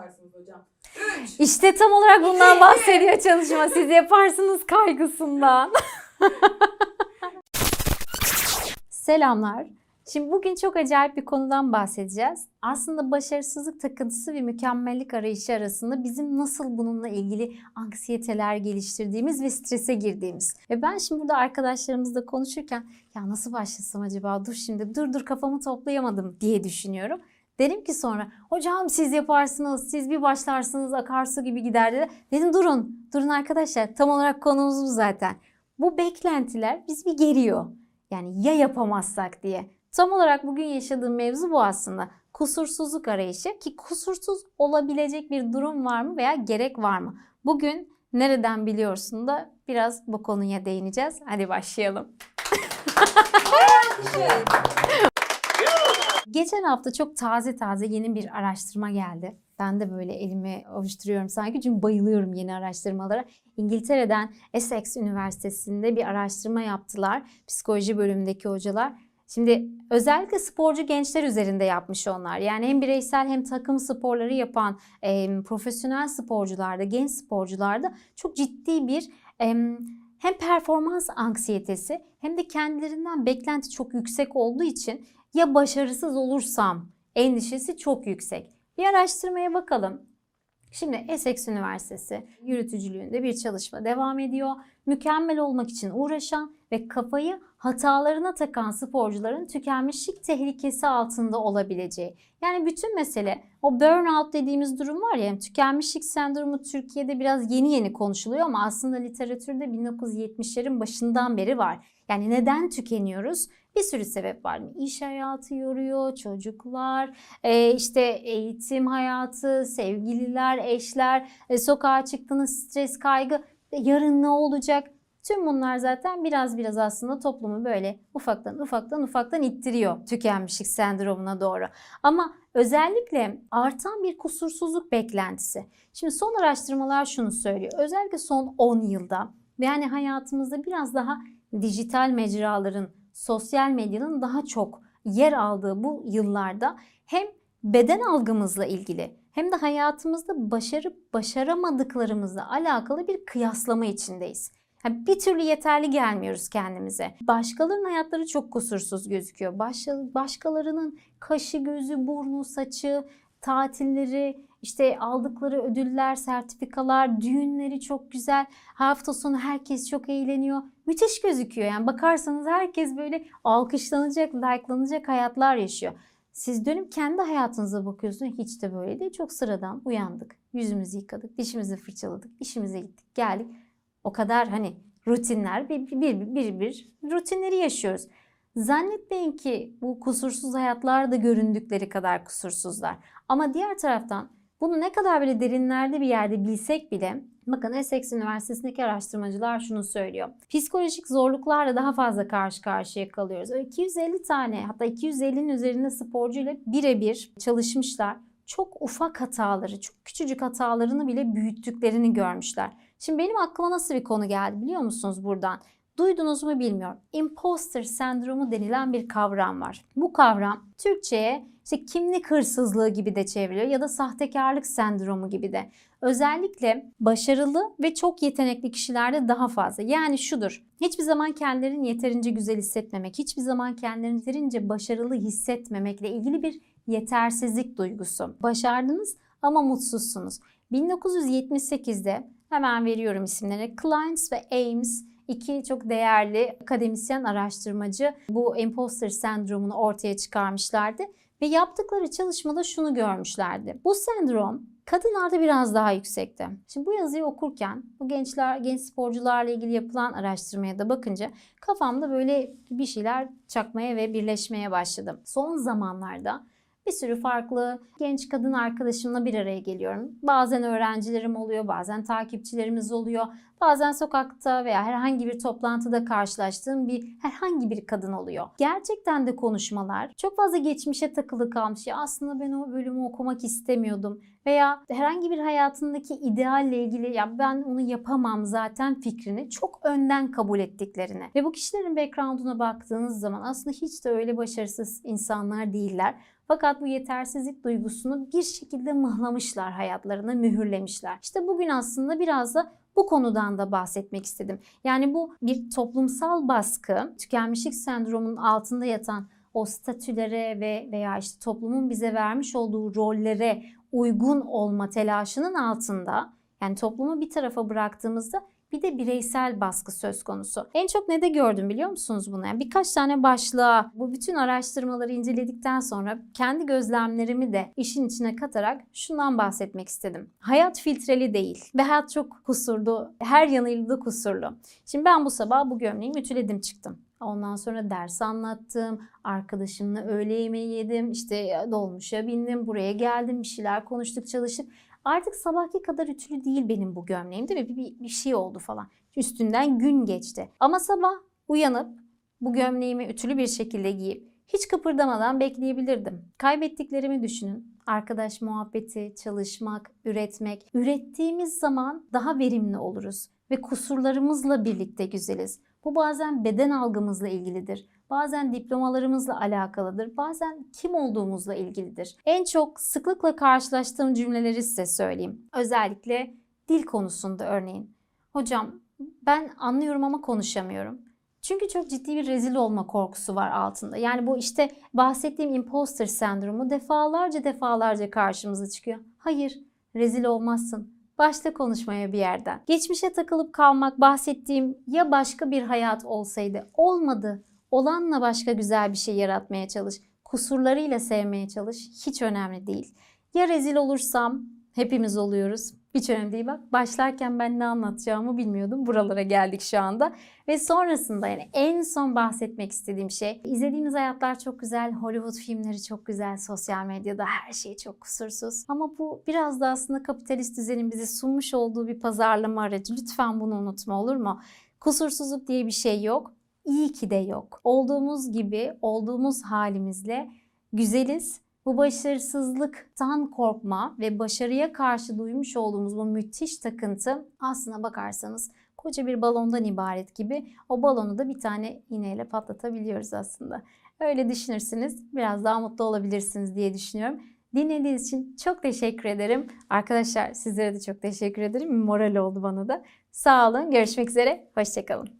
yaparsınız hocam. 3. İşte tam olarak bundan bahsediyor çalışma. Siz yaparsınız kaygısından. Selamlar. Şimdi bugün çok acayip bir konudan bahsedeceğiz. Aslında başarısızlık takıntısı ve mükemmellik arayışı arasında bizim nasıl bununla ilgili anksiyeteler geliştirdiğimiz ve strese girdiğimiz. Ve ben şimdi burada arkadaşlarımızla konuşurken ya nasıl başlasam acaba, dur kafamı toplayamadım diye düşünüyorum. Derim ki sonra hocam siz yaparsınız, siz bir başlarsınız akarsu gibi gider dedi. Dedim durun arkadaşlar, tam olarak konumuz bu zaten. Bu beklentiler bizi bir geriyor. Yani ya yapamazsak diye. Tam olarak bugün yaşadığım mevzu bu aslında. Kusursuzluk arayışı, ki kusursuz olabilecek bir durum var mı veya gerek var mı? Bugün nereden biliyorsun da biraz bu konuya değineceğiz. Hadi başlayalım. Geçen hafta çok taze yeni bir araştırma geldi. Ben de böyle elimi ovuşturuyorum sanki, çünkü bayılıyorum yeni araştırmalara. İngiltere'den Essex Üniversitesi'nde bir araştırma yaptılar. Psikoloji bölümündeki hocalar. Şimdi özellikle sporcu gençler üzerinde yapmış onlar. Yani hem bireysel hem takım sporları yapan profesyonel sporcularda, genç sporcularda çok ciddi bir hem performans anksiyetesi hem de kendilerinden beklenti çok yüksek olduğu için ya başarısız olursam endişesi çok yüksek. Bir araştırmaya bakalım. Şimdi Essex Üniversitesi yürütücülüğünde bir çalışma devam ediyor. Mükemmel olmak için uğraşan ve kafayı hatalarına takan sporcuların tükenmişlik tehlikesi altında olabileceği. Yani bütün mesele o burnout dediğimiz durum var ya, tükenmişlik sendromu Türkiye'de biraz yeni konuşuluyor ama aslında literatürde 1970'lerin başından beri var. Yani neden tükeniyoruz? Bir sürü sebep var. İş hayatı yoruyor, çocuklar, işte eğitim hayatı, sevgililer, eşler, sokağa çıktığınız stres, kaygı, yarın ne olacak? Tüm bunlar zaten biraz aslında toplumu böyle ufaktan ittiriyor tükenmişlik sendromuna doğru. Ama özellikle artan bir kusursuzluk beklentisi. Şimdi son araştırmalar şunu söylüyor. Özellikle son 10 yılda yani hayatımızda biraz daha dijital mecraların, sosyal medyanın daha çok yer aldığı bu yıllarda hem beden algımızla ilgili hem de hayatımızda başarıp başaramadıklarımızla alakalı bir kıyaslama içindeyiz. Yani bir türlü yeterli gelmiyoruz kendimize. Başkalarının hayatları çok kusursuz gözüküyor. Başkalarının kaşı, gözü, burnu, saçı, tatilleri, işte aldıkları ödüller, sertifikalar, düğünleri çok güzel. Hafta sonu herkes çok eğleniyor. Müthiş gözüküyor. Yani bakarsanız herkes böyle alkışlanacak, like'lanacak hayatlar yaşıyor. Siz dönüp kendi hayatınıza bakıyorsunuz. Hiç de böyle değil. Çok sıradan uyandık. Yüzümüzü yıkadık, dişimizi fırçaladık, işimize gittik, geldik. O kadar hani rutinler, bir rutinleri yaşıyoruz. Zannetmeyin ki bu kusursuz hayatlar da göründükleri kadar kusursuzlar. Ama diğer taraftan bunu ne kadar böyle derinlerde bir yerde bilsek bile, bakın Essex Üniversitesi'ndeki araştırmacılar şunu söylüyor. Psikolojik zorluklarla daha fazla karşı karşıya kalıyoruz. 250 tane hatta 250'nin üzerinde sporcuyla birebir çalışmışlar. Çok ufak hataları, çok küçücük hatalarını bile büyüttüklerini görmüşler. Şimdi benim aklıma nasıl bir konu geldi biliyor musunuz buradan? Duydunuz mu bilmiyorum. Imposter sendromu denilen bir kavram var. Bu kavram Türkçe'ye işte kimlik hırsızlığı gibi de çevriliyor ya da sahtekarlık sendromu gibi de. Özellikle başarılı ve çok yetenekli kişilerde daha fazla. Yani şudur, hiçbir zaman kendilerini yeterince güzel hissetmemek, hiçbir zaman kendilerini yeterince başarılı hissetmemekle ilgili bir yetersizlik duygusu. Başardınız ama mutsuzsunuz. 1978'de hemen veriyorum isimlerini. Clance ve Ames, iki çok değerli akademisyen araştırmacı, bu imposter sendromunu ortaya çıkarmışlardı. Ve yaptıkları çalışmada şunu görmüşlerdi. Bu sendrom kadınlarda biraz daha yüksekti. Şimdi bu yazıyı okurken, bu genç sporcularla ilgili yapılan araştırmaya da bakınca kafamda böyle bir şeyler çakmaya ve birleşmeye başladım. Son zamanlarda bir sürü farklı genç kadın arkadaşımla bir araya geliyorum. Bazen öğrencilerim oluyor, bazen takipçilerimiz oluyor, bazen sokakta veya herhangi bir toplantıda karşılaştığım herhangi bir kadın oluyor. Gerçekten de konuşmalar çok fazla geçmişe takılı kalmış. Ya aslında ben o bölümü okumak istemiyordum veya herhangi bir hayatındaki idealle ilgili ya ben onu yapamam zaten fikrini çok önden kabul ettiklerini ve bu kişilerin background'una baktığınız zaman aslında hiç de öyle başarısız insanlar değiller. Fakat bu yetersizlik duygusunu bir şekilde mıhlamışlar, hayatlarına mühürlemişler. İşte bugün aslında biraz da bu konudan da bahsetmek istedim. Yani bu bir toplumsal baskı, tükenmişlik sendromunun altında yatan o statülere veya işte toplumun bize vermiş olduğu rollere uygun olma telaşının altında, yani toplumu bir tarafa bıraktığımızda bir de bireysel baskı söz konusu. En çok ne de gördüm biliyor musunuz bunu? Yani birkaç tane başlığa bu bütün araştırmaları inceledikten sonra kendi gözlemlerimi de işin içine katarak şundan bahsetmek istedim. Hayat filtreli değil ve hayat çok kusurlu, her yanıyla da kusurlu. Şimdi ben bu sabah bu gömleğimi ütüledim çıktım. Ondan sonra ders anlattım, arkadaşımla öğle yemeği yedim, işte dolmuşa bindim, buraya geldim, bir şeyler konuştuk, çalıştık. Artık sabahki kadar ütülü değil benim bu gömleğim değil mi? Bir şey oldu falan. Üstünden gün geçti. Ama sabah uyanıp bu gömleğimi ütülü bir şekilde giyip hiç kıpırdamadan bekleyebilirdim. Kaybettiklerimi düşünün. Arkadaş muhabbeti, çalışmak, üretmek. Ürettiğimiz zaman daha verimli oluruz ve kusurlarımızla birlikte güzeliz. Bu bazen beden algımızla ilgilidir. Bazen diplomalarımızla alakalıdır. Bazen kim olduğumuzla ilgilidir. En çok sıklıkla karşılaştığım cümleleri size söyleyeyim. Özellikle dil konusunda örneğin. Hocam ben anlıyorum ama konuşamıyorum. Çünkü çok ciddi bir rezil olma korkusu var altında. Yani bu işte bahsettiğim imposter sendromu defalarca karşımıza çıkıyor. Hayır, rezil olmazsın. Başta konuşmaya bir yerden. Geçmişe takılıp kalmak bahsettiğim ya başka bir hayat olsaydı olmadı. Olanla başka güzel bir şey yaratmaya çalış. Kusurlarıyla sevmeye çalış. Hiç önemli değil. Ya rezil olursam hepimiz oluyoruz. Hiç önemli değil bak. Başlarken ben ne anlatacağımı bilmiyordum. Buralara geldik şu anda. Ve sonrasında yani en son bahsetmek istediğim şey. İzlediğimiz hayatlar çok güzel. Hollywood filmleri çok güzel. Sosyal medyada her şey çok kusursuz. Ama bu biraz da aslında kapitalist düzenin bize sunmuş olduğu bir pazarlama aracı. Lütfen bunu unutma olur mu? Kusursuzluk diye bir şey yok. İyi ki de yok. Olduğumuz gibi, olduğumuz halimizle güzeliz. Bu başarısızlıktan korkma ve başarıya karşı duymuş olduğumuz bu müthiş takıntı aslına bakarsanız koca bir balondan ibaret gibi. O balonu da bir tane iğneyle patlatabiliyoruz aslında. Öyle düşünürsünüz, biraz daha mutlu olabilirsiniz diye düşünüyorum. Dinlediğiniz için çok teşekkür ederim. Arkadaşlar sizlere de çok teşekkür ederim. Moral oldu bana da. Sağ olun, görüşmek üzere, hoşçakalın.